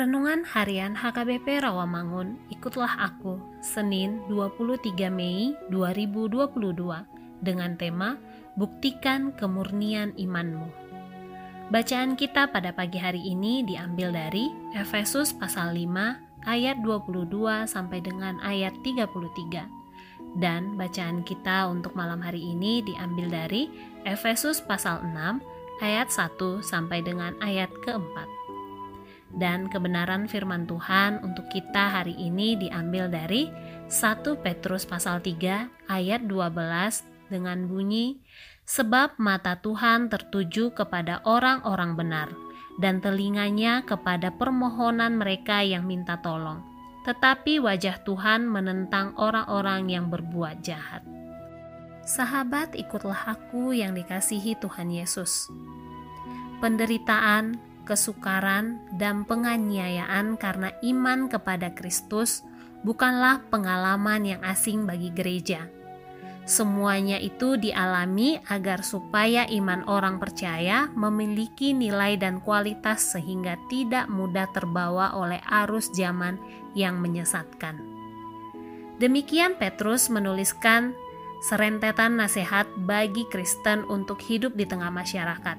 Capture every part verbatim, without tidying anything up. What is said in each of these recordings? Renungan Harian H K B P Rawamangun, Ikutlah Aku, Senin dua puluh tiga Mei dua ribu dua puluh dua, dengan tema Buktikan Kemurnian Imanmu. Bacaan kita pada pagi hari ini diambil dari Efesus pasal lima ayat dua puluh dua sampai dengan ayat tiga puluh tiga. Dan bacaan kita untuk malam hari ini diambil dari Efesus pasal enam ayat satu sampai dengan ayat keempat. Dan kebenaran firman Tuhan untuk kita hari ini diambil dari satu Petrus pasal tiga ayat dua belas dengan bunyi, sebab mata Tuhan tertuju kepada orang-orang benar dan telinganya kepada permohonan mereka yang minta tolong, tetapi wajah Tuhan menentang orang-orang yang berbuat jahat. Sahabat, ikutlah aku yang dikasihi Tuhan Yesus. Penderitaan, kesukaran, dan penganiayaan karena iman kepada Kristus bukanlah pengalaman yang asing bagi gereja. Semuanya itu dialami agar supaya iman orang percaya memiliki nilai dan kualitas sehingga tidak mudah terbawa oleh arus zaman yang menyesatkan. Demikian Petrus menuliskan serentetan nasihat bagi Kristen untuk hidup di tengah masyarakat,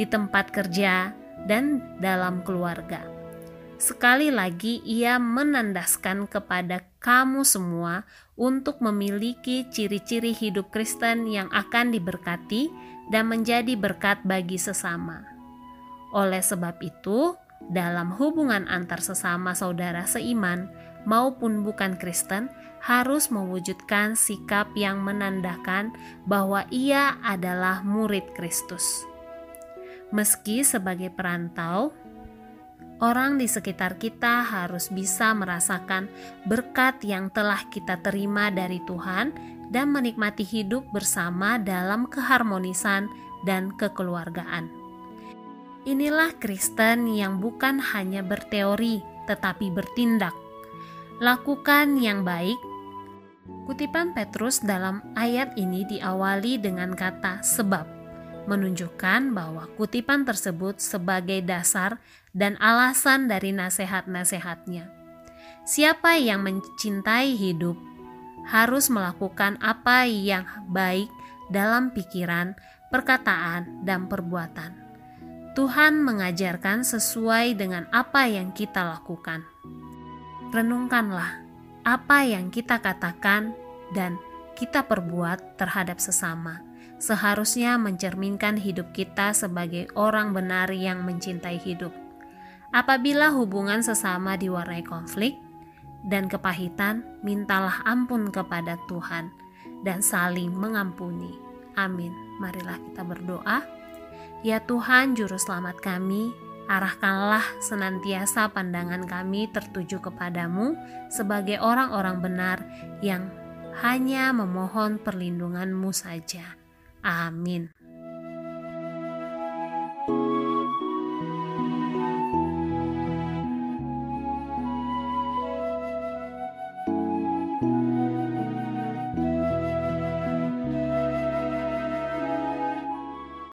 di tempat kerja, dan dalam keluarga. Sekali lagi ia menandaskan kepada kamu semua untuk memiliki ciri-ciri hidup Kristen yang akan diberkati dan menjadi berkat bagi sesama. Oleh sebab itu, dalam hubungan antar sesama saudara seiman maupun bukan Kristen harus mewujudkan sikap yang menandakan bahwa ia adalah murid Kristus. Meski sebagai perantau, orang di sekitar kita harus bisa merasakan berkat yang telah kita terima dari Tuhan dan menikmati hidup bersama dalam keharmonisan dan kekeluargaan. Inilah Kristen yang bukan hanya berteori tetapi bertindak. Lakukan yang baik. Kutipan Petrus dalam ayat ini diawali dengan kata sebab, menunjukkan bahwa kutipan tersebut sebagai dasar dan alasan dari nasihat-nasihatnya. Siapa yang mencintai hidup harus melakukan apa yang baik dalam pikiran, perkataan, dan perbuatan. Tuhan mengajarkan sesuai dengan apa yang kita lakukan. Renungkanlah apa yang kita katakan dan kita perbuat terhadap sesama seharusnya mencerminkan hidup kita sebagai orang benar yang mencintai hidup. Apabila hubungan sesama diwarnai konflik dan kepahitan, mintalah ampun kepada Tuhan dan saling mengampuni. Amin. Marilah kita berdoa. Ya Tuhan Juru Selamat kami, arahkanlah senantiasa pandangan kami tertuju kepadamu sebagai orang-orang benar yang hanya memohon perlindunganmu saja. Amin.